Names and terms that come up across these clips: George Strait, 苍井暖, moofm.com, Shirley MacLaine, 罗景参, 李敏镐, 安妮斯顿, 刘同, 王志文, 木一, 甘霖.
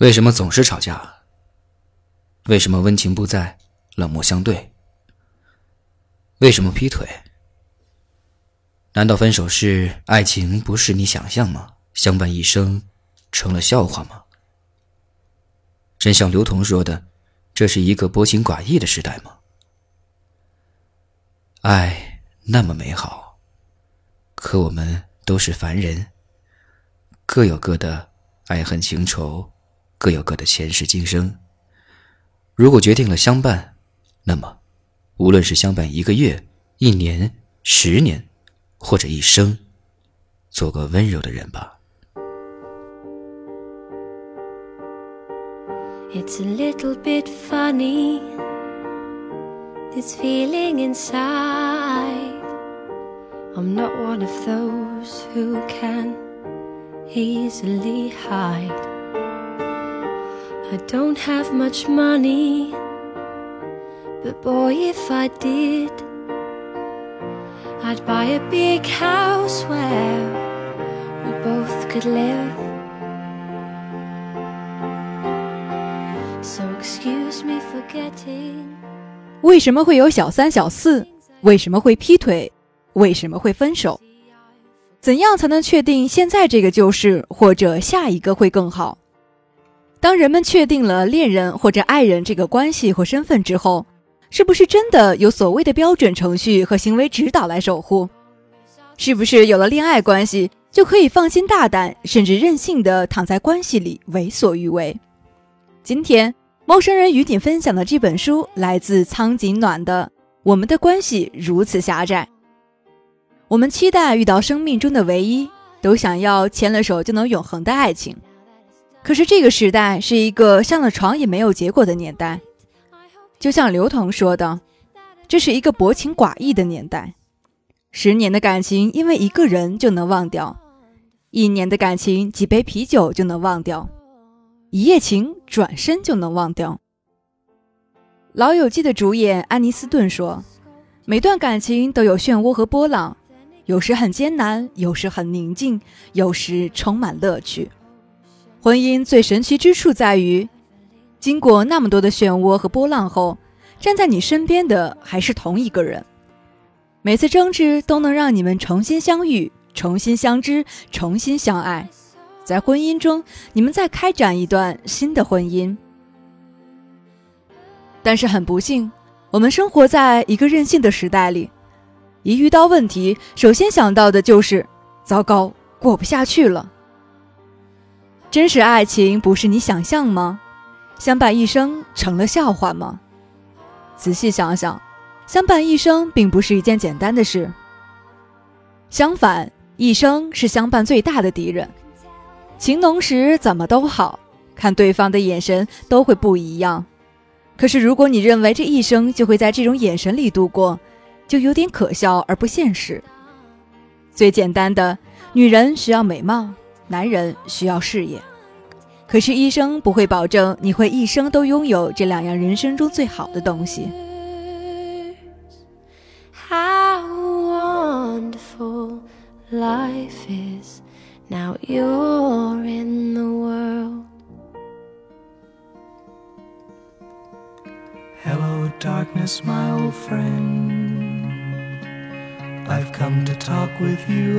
为什么总是吵架？为什么温情不在，冷漠相对？为什么劈腿？难道分手是爱情不是你想象吗？相伴一生成了笑话吗？真像刘同说的，这是一个薄情寡义的时代吗？爱那么美好，可我们都是凡人，各有各的爱恨情仇，各有各的前世今生。如果决定了相伴，那么无论是相伴一个月、一年、10年或者一生，做个温柔的人吧。 It's a little bit funny, this feeling inside. I'm not one of those who can easily hide. I don't have much money, but boy, if I did, I'd buy a big house where we both could live. So excuse me for getting. 为什么会有小三小四？为什么会劈腿？为什么会分手？怎样才能确定现在这个就是，或者下一个会更好？当人们确定了恋人或者爱人这个关系或身份之后，是不是真的有所谓的标准程序和行为指导来守护？是不是有了恋爱关系就可以放心大胆甚至任性地躺在关系里为所欲为？今天猫生人与你分享的这本书来自苍井暖的《我们的关系如此狭窄》。我们期待遇到生命中的唯一，都想要牵了手就能永恒的爱情。可是这个时代是一个上了床也没有结果的年代，就像刘同说的，这是一个薄情寡义的年代。10年的感情因为一个人就能忘掉，1年的感情几杯啤酒就能忘掉，一夜情转身就能忘掉。老友记的主演安妮斯顿说，每段感情都有漩涡和波浪，有时很艰难，有时很宁静，有时充满乐趣。婚姻最神奇之处在于，经过那么多的漩涡和波浪后，站在你身边的还是同一个人。每次争执都能让你们重新相遇，重新相知，重新相爱。在婚姻中，你们再开展一段新的婚姻。但是很不幸，我们生活在一个任性的时代里，一遇到问题，首先想到的就是，糟糕，过不下去了。真实爱情不是你想象吗？相伴一生成了笑话吗？仔细想想，相伴一生并不是一件简单的事。相反，一生是相伴最大的敌人。情浓时怎么都好，看对方的眼神都会不一样。可是如果你认为这一生就会在这种眼神里度过，就有点可笑而不现实。最简单的，女人需要美貌，男人需要事业，可是医生不会保证你会一生都拥有这2样人生中最好的东西。Hello, darkness, my old friend. I've come to talk with you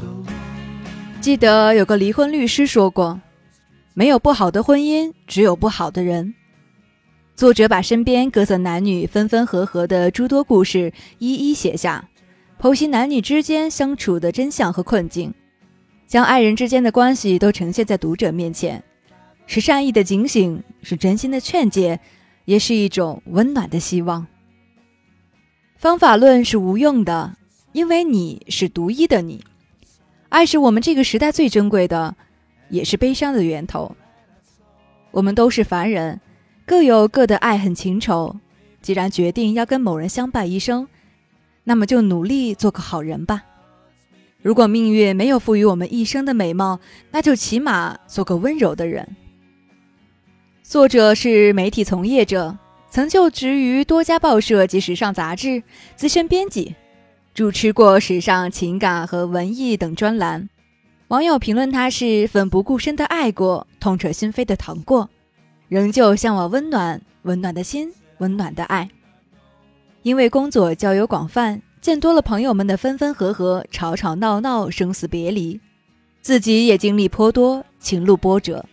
alone.记得有个离婚律师说过，没有不好的婚姻，只有不好的人。作者把身边各色男女分分合合的诸多故事一一写下，剖析男女之间相处的真相和困境，将爱人之间的关系都呈现在读者面前，是善意的警醒，是真心的劝诫，也是一种温暖的希望。方法论是无用的，因为你是独一的你。爱是我们这个时代最珍贵的，也是悲伤的源头。我们都是凡人，各有各的爱恨情仇。既然决定要跟某人相伴一生，那么就努力做个好人吧。如果命运没有赋予我们一生的美貌，那就起码做个温柔的人。作者是媒体从业者，曾就职于多家报社及时尚杂志，资深编辑，主持过时尚、情感和文艺等专栏。网友评论他是奋不顾身的爱过，痛彻心扉的疼过，仍旧向往温暖，温暖的心，温暖的爱。因为工作交友广泛，见多了朋友们的分分合合，吵吵闹闹，生死别离，自己也经历颇多，情路波折，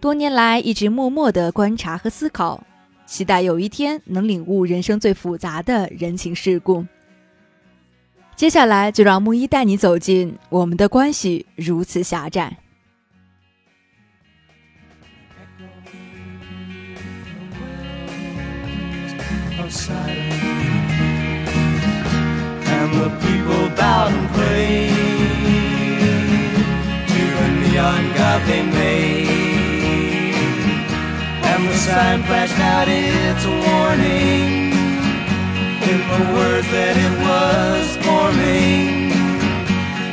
多年来一直默默地观察和思考，期待有一天能领悟人生最复杂的人情世故。接下来就让木一带你走进我们的关系如此狭窄。And the people bowed and prayed to a neon god they made. And the sign flashed out its warning in the words that it was forming.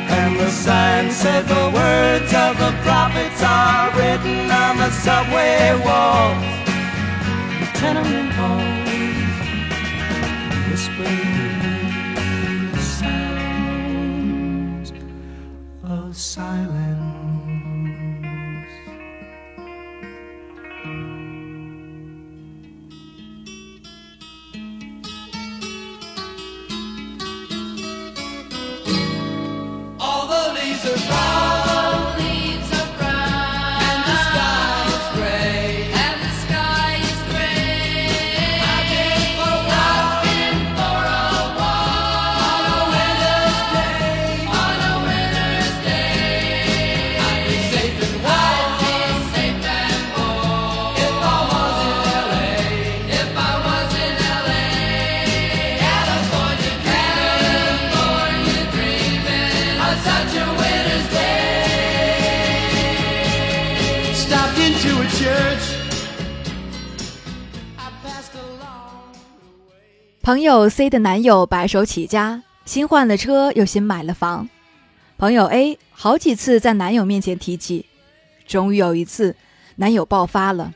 And the sign said the words of the prophets are written on the subway walls, the tenement halls. Whispering sounds of silence. All the leaves are brown. Church, 朋友 C 的男友白手起家，新换了车又新买了房。朋友 A 好几次在男友面前提起，终于有一次男友爆发了，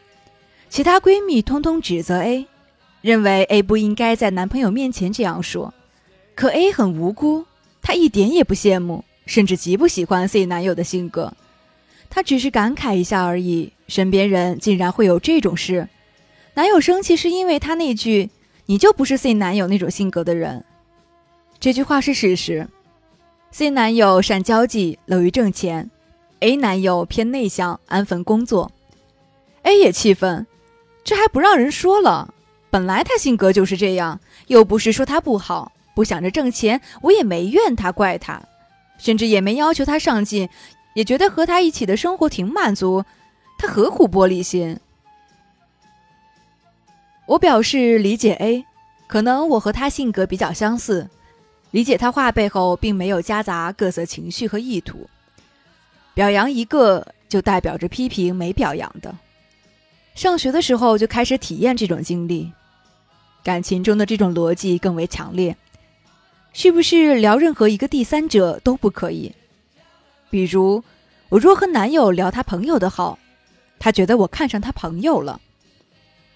其他闺蜜通通指责 A， 认为 A 不应该在男朋友面前这样说。可 A 很无辜，她一点也不羡慕，甚至极不喜欢 C 男友的性格，她只是感慨一下而已，身边人竟然会有这种事。男友生气是因为他那句你就不是 C 男友那种性格的人，这句话是事实。 C 男友善交际，乐于挣钱， A 男友偏内向，安分工作。 A 也气愤，这还不让人说了，本来他性格就是这样，又不是说他不好，不想着挣钱，我也没怨他怪他，甚至也没要求他上进，也觉得和他一起的生活挺满足，他何苦玻璃心？我表示理解 A， 可能我和他性格比较相似，理解他话背后并没有夹杂各色情绪和意图。表扬一个就代表着批评没表扬的。上学的时候就开始体验这种经历，感情中的这种逻辑更为强烈。是不是聊任何一个第三者都不可以？比如，我若和男友聊他朋友的好，他觉得我看上他朋友了，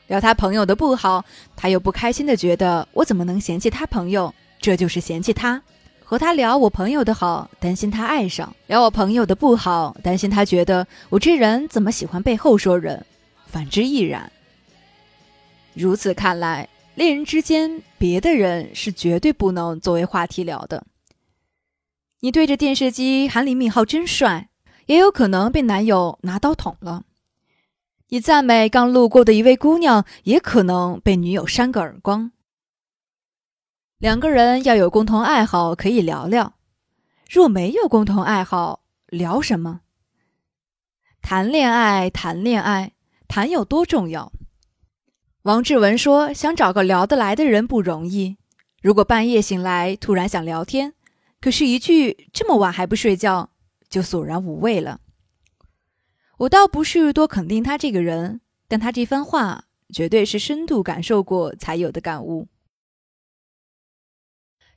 聊他朋友的不好，他又不开心的觉得我怎么能嫌弃他朋友，这就是嫌弃他。和他聊我朋友的好，担心他爱上；聊我朋友的不好，担心他觉得我这人怎么喜欢背后说人，反之亦然。如此看来，恋人之间别的人是绝对不能作为话题聊的。你对着电视机喊李敏镐真帅，也有可能被男友拿刀捅了。你赞美刚路过的一位姑娘，也可能被女友扇个耳光。两个人要有共同爱好可以聊聊，若没有共同爱好，聊什么？谈恋爱，谈恋爱，谈有多重要？王志文说，想找个聊得来的人不容易，如果半夜醒来突然想聊天，可是一句这么晚还不睡觉，就索然无味了。我倒不是多肯定他这个人，但他这番话绝对是深度感受过才有的感悟。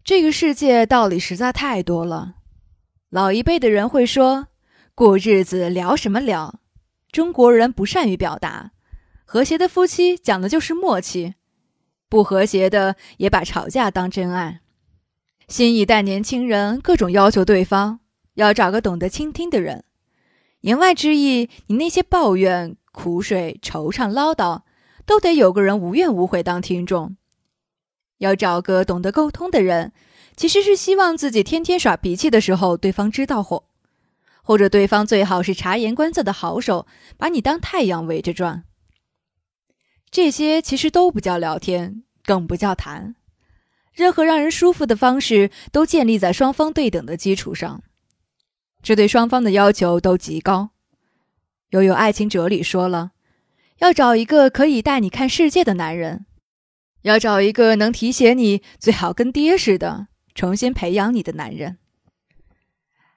这个世界道理实在太多了，老一辈的人会说，过日子聊什么聊，中国人不善于表达，和谐的夫妻讲的就是默契，不和谐的也把吵架当真爱。新一代年轻人各种要求对方，要找个懂得倾听的人。言外之意，你那些抱怨、苦水、惆怅、唠叨，都得有个人无怨无悔当听众。要找个懂得沟通的人，其实是希望自己天天耍脾气的时候，对方知道火，或者对方最好是察言观色的好手，把你当太阳围着转。这些其实都不叫聊天，更不叫谈。任何让人舒服的方式都建立在双方对等的基础上，这对双方的要求都极高。又有爱情哲理说了，要找一个可以带你看世界的男人，要找一个能提携你，最好跟爹似的重新培养你的男人。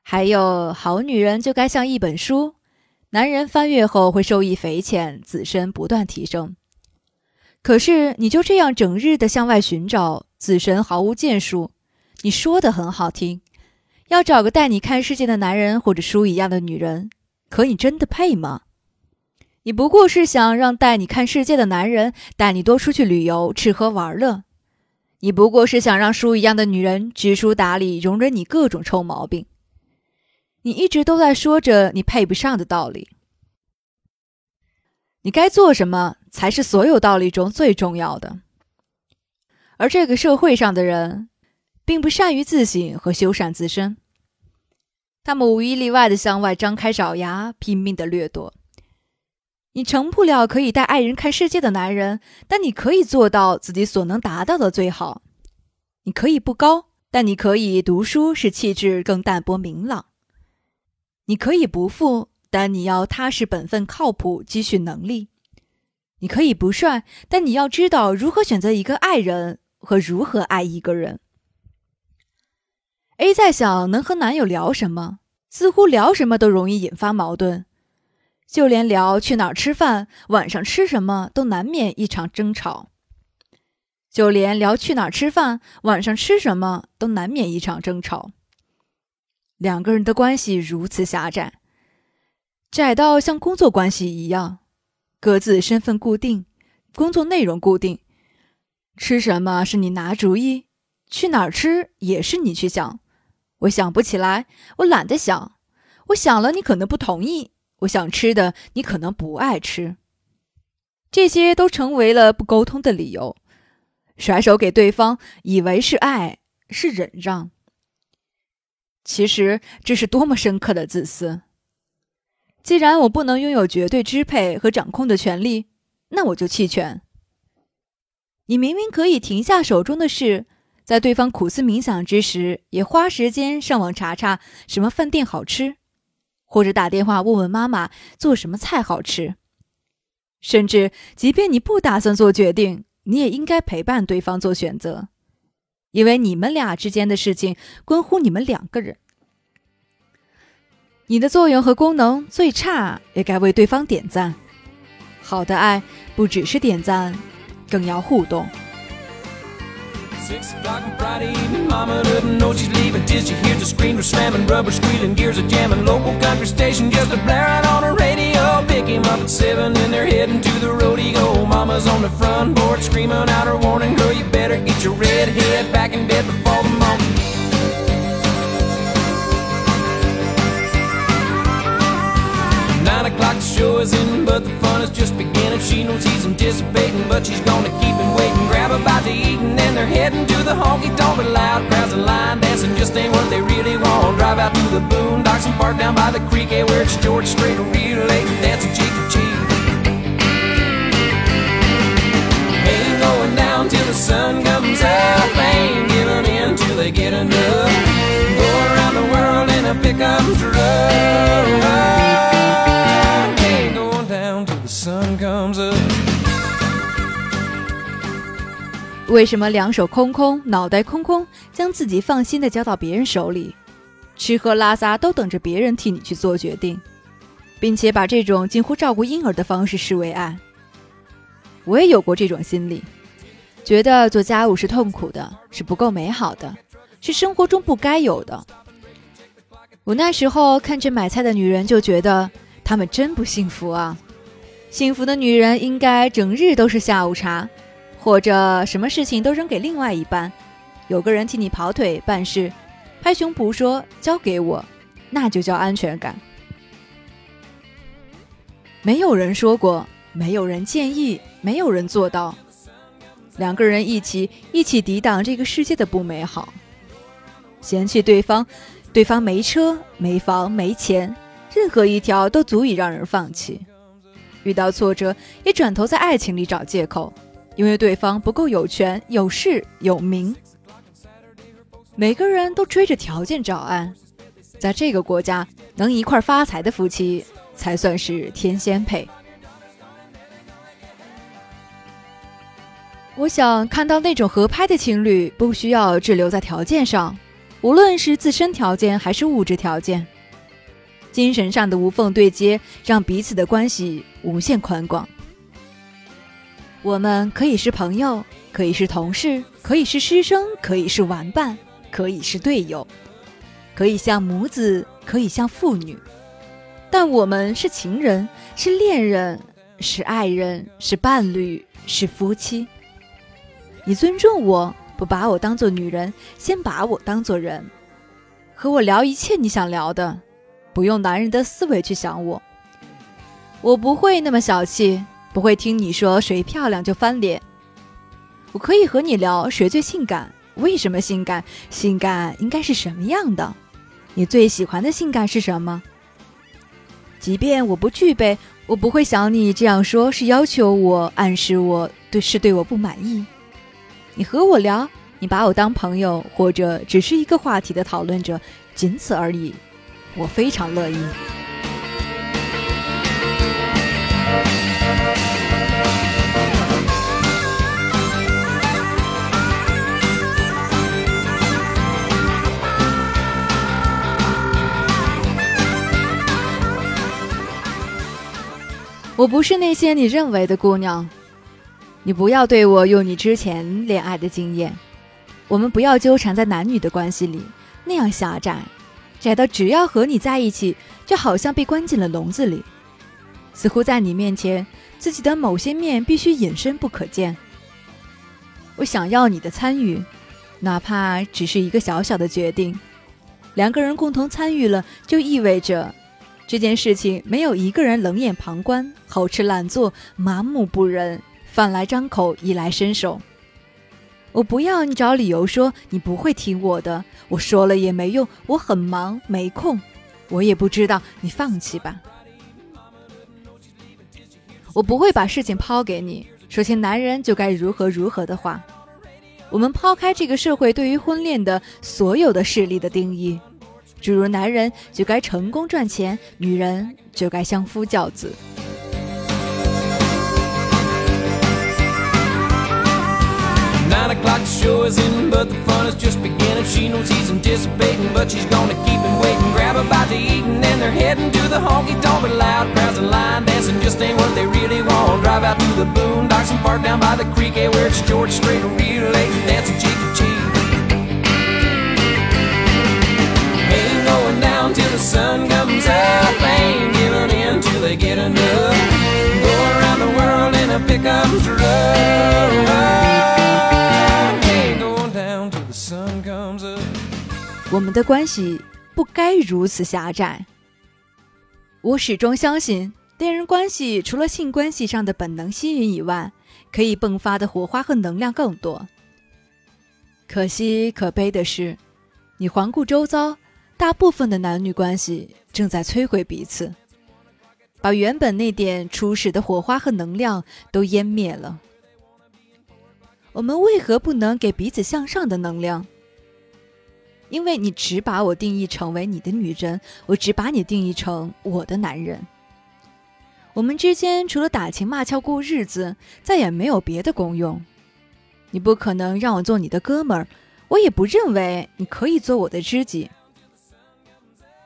还有，好女人就该像一本书，男人翻阅后会受益匪浅，自身不断提升。可是你就这样整日的向外寻找，自身毫无建树，你说得很好听，要找个带你看世界的男人或者书一样的女人，可你真的配吗？你不过是想让带你看世界的男人带你多出去旅游，吃喝玩乐。你不过是想让书一样的女人知书达理，容忍你各种臭毛病。你一直都在说着你配不上的道理。你该做什么才是所有道理中最重要的。而这个社会上的人并不善于自省和修缮自身，他们无一例外地向外张开爪牙，拼命地掠夺。你成不了可以带爱人看世界的男人，但你可以做到自己所能达到的最好。你可以不高，但你可以读书，使气质更淡泊明朗。你可以不富，但你要踏实本分，靠谱，积蓄能力。你可以不帅，但你要知道如何选择一个爱人和如何爱一个人。A 在想能和男友聊什么，似乎聊什么都容易引发矛盾，就连聊去哪儿吃饭、晚上吃什么都难免一场争吵。就连聊去哪儿吃饭、晚上吃什么都难免一场争吵。两个人的关系如此狭窄，窄到像工作关系一样，各自身份固定，工作内容固定，吃什么是你拿主意，去哪儿吃也是你去想。我想不起来，我懒得想，我想了你可能不同意，我想吃的你可能不爱吃。这些都成为了不沟通的理由，甩手给对方，以为是爱，是忍让。其实这是多么深刻的自私。既然我不能拥有绝对支配和掌控的权利，那我就弃权。你明明可以停下手中的事，在对方苦思冥想之时，也花时间上网查查什么饭店好吃，或者打电话问问妈妈做什么菜好吃。甚至即便你不打算做决定，你也应该陪伴对方做选择，因为你们俩之间的事情关乎你们两个人。你的作用和功能最差也该为对方点赞。好的爱不只是点赞，更要互动。 6 o'clock on Friday evening, Mama didn't know she's leaving. Did she hear the screams slamming, rubber squealing, gears are jamming? Local country station just a blaring on her radio. Pick him up at 7 and they're heading to the rodeo. Mama's on the front porch screaming out her warning. Girl, you better get your red head back in bed before the morning. The show is in, but the fun is just beginning. She knows he's anticipating, but she's gonna keep him waiting. Grab a bite to eat and then they're heading to the honky-tonk. But loud crowds and line dancing just ain't what they really want. Drive out to the boondocks and park down by the creek, hey, where it's George Strait and relay and dancing cheek to cheek. Ain't going down till the sun comes up. Ain't giving in till they get enough. Go around the world in a pickup truck. Sun comes up. 为什么两手空空、脑袋空空，将自己放心地交到别人手里，吃喝拉撒都等着别人替你去做决定，并且把这种近乎照顾婴儿的方式视为爱？我也有过这种心理，觉得做家务是痛苦的，是不够美好的，是生活中不该有的。我那时候看着买菜的女人就觉得她们真不幸福啊，幸福的女人应该整日都是下午茶，或者什么事情都扔给另外一半，有个人替你跑腿办事，拍胸脯说交给我，那就叫安全感。没有人说过，没有人建议，没有人做到，两个人一起抵挡这个世界的不美好，嫌弃对方，对方没车没房没钱，任何一条都足以让人放弃。遇到挫折也转头在爱情里找借口，因为对方不够有权有势有名。每个人都追着条件找岸，在这个国家能一块发财的夫妻才算是天仙配。我想看到那种合拍的情侣不需要滞留在条件上，无论是自身条件还是物质条件，精神上的无缝对接让彼此的关系无限宽广。我们可以是朋友，可以是同事，可以是师生，可以是玩伴，可以是队友，可以像母子，可以像父女，但我们是情人，是恋人，是爱人，是伴侣，是夫妻。你尊重我，不把我当做女人，先把我当做人，和我聊一切你想聊的，不用男人的思维去想我，我不会那么小气，不会听你说谁漂亮就翻脸。我可以和你聊谁最性感，为什么性感，性感应该是什么样的，你最喜欢的性感是什么。即便我不具备，我不会想你这样说是要求我，暗示我对是对我不满意。你和我聊，你把我当朋友，或者只是一个话题的讨论者，仅此而已，我非常乐意。我不是那些你认为的姑娘，你不要对我用你之前恋爱的经验，我们不要纠缠在男女的关系里，那样狭窄，窄到只要和你在一起就好像被关进了笼子里，似乎在你面前自己的某些面必须隐身不可见。我想要你的参与，哪怕只是一个小小的决定，两个人共同参与了，就意味着这件事情没有一个人冷眼旁观，好吃懒做，麻木不仁，饭来张口，衣来伸手。我不要你找理由说你不会听我的，我说了也没用，我很忙没空，我也不知道，你放弃吧。我不会把事情抛给你说些男人就该如何如何的话。我们抛开这个社会对于婚恋的所有的势力的定义，诸如男人就该成功赚钱，女人就该相夫教子。George Strait going down till the sun comes up, ain't giving in till they get enough, going around the world in a pickup truck, ain't going down till the sun comes up。 我们的关系不该如此狭窄。我始终相信，恋人关系除了性关系上的本能吸引以外，可以迸发的火花和能量更多。可惜可悲的是，你环顾周遭，大部分的男女关系正在摧毁彼此，把原本那点初始的火花和能量都湮灭了。我们为何不能给彼此向上的能量？因为你只把我定义成为你的女人，我只把你定义成我的男人。我们之间除了打情骂俏过日子，再也没有别的功用。你不可能让我做你的哥们儿，我也不认为你可以做我的知己。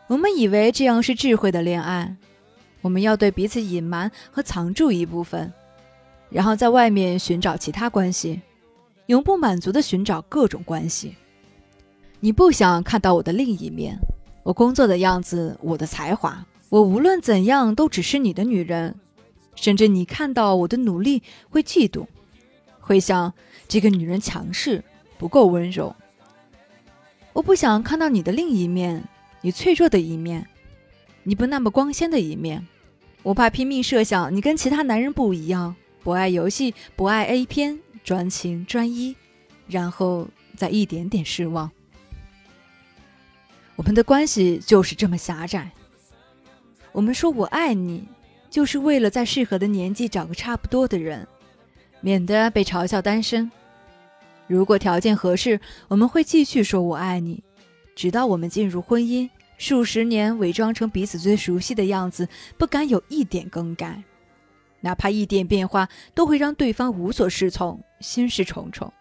我们以为这样是智慧的恋爱，我们要对彼此隐瞒和藏住一部分，然后在外面寻找其他关系，永不满足地寻找各种关系。你不想看到我的另一面，我工作的样子，我的才华，我无论怎样都只是你的女人，甚至你看到我的努力会嫉妒，会想这个女人强势，不够温柔。我不想看到你的另一面，你脆弱的一面，你不那么光鲜的一面。我怕拼命设想你跟其他男人不一样，不爱游戏，不爱 A 片，专情专一，然后再一点点失望。我们的关系就是这么狭窄。我们说我爱你，就是为了在适合的年纪找个差不多的人，免得被嘲笑单身。如果条件合适，我们会继续说我爱你，直到我们进入婚姻，数十年伪装成彼此最熟悉的样子，不敢有一点更改。哪怕一点变化都会让对方无所适从，心事重重。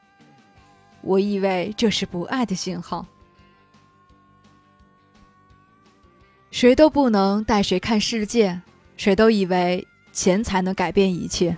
我以为这是不爱的信号。谁都不能带谁看世界，谁都以为钱才能改变一切。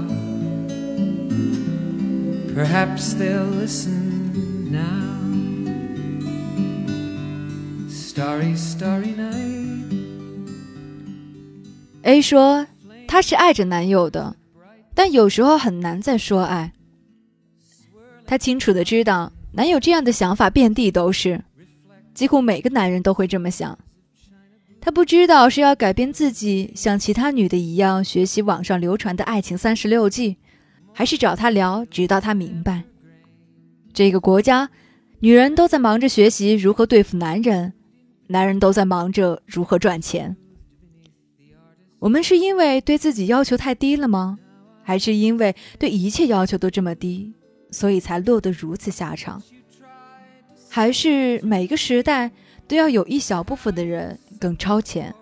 Perhaps they'll listen now. Starry, starry night. A 说她是爱着男友的，但有时候很难再说爱。她清楚地知道，男友这样的想法遍地都是，几乎每个男人都会这么想。她不知道是要改变自己，像其他女的一样学习网上流传的爱情36计，还是找他聊，直到他明白。这个国家，女人都在忙着学习如何对付男人，男人都在忙着如何赚钱。我们是因为对自己要求太低了吗？还是因为对一切要求都这么低，所以才落得如此下场？还是每个时代都要有一小部分的人更超前？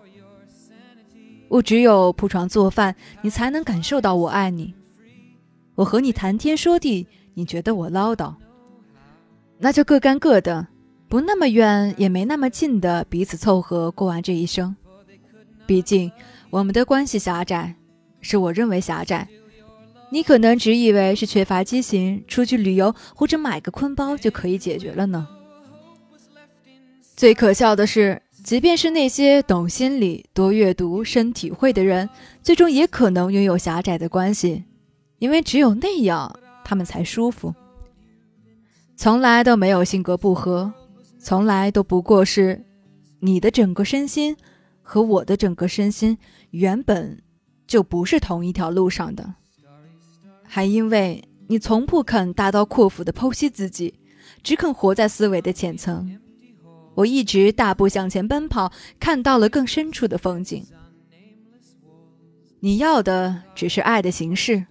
我只有铺床做饭，你才能感受到我爱你。我和你谈天说地，你觉得我唠叨，那就各干各的，不那么远也没那么近的彼此凑合过完这一生。毕竟我们的关系狭窄，是我认为狭窄，你可能只以为是缺乏激情，出去旅游或者买个坤包就可以解决了呢。最可笑的是，即便是那些懂心理、多阅读、深体会的人，最终也可能拥有狭窄的关系，因为只有那样，他们才舒服。从来都没有性格不合，从来都不过是你的整个身心和我的整个身心原本就不是同一条路上的。还因为你从不肯大刀阔斧地剖析自己，只肯活在思维的浅层，我一直大步向前奔跑，看到了更深处的风景。你要的只是爱的形式，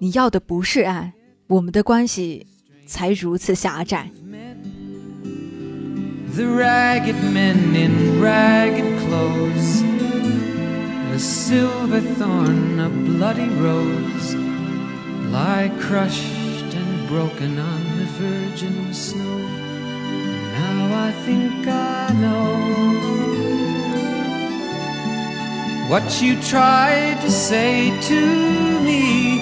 你要的不是爱，我们的关系才如此狭窄。 The ragged men in ragged clothes a silver thorn, a bloody rose, lie crushed and broken on the virgin snow. Now I think I know what you tried to say to me,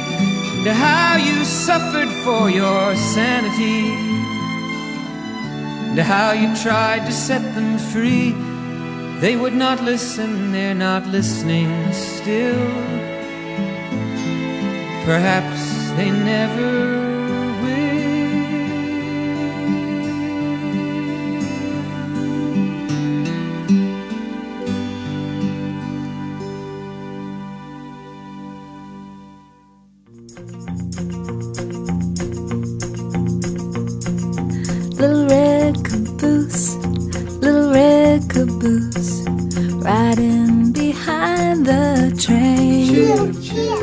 and how you suffered for your sanity, and how you tried to set them free. They would not listen, they're not listening still. Perhaps they never will. Little red caboose, little red caboose, riding behind the train.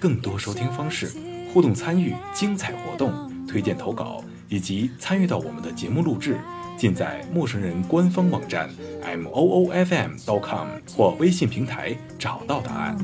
更多收听方式、互动参与、精彩活动、推荐投稿以及参与到我们的节目录制，尽在陌生人官方网站 moofm.com 或微信平台找到答案。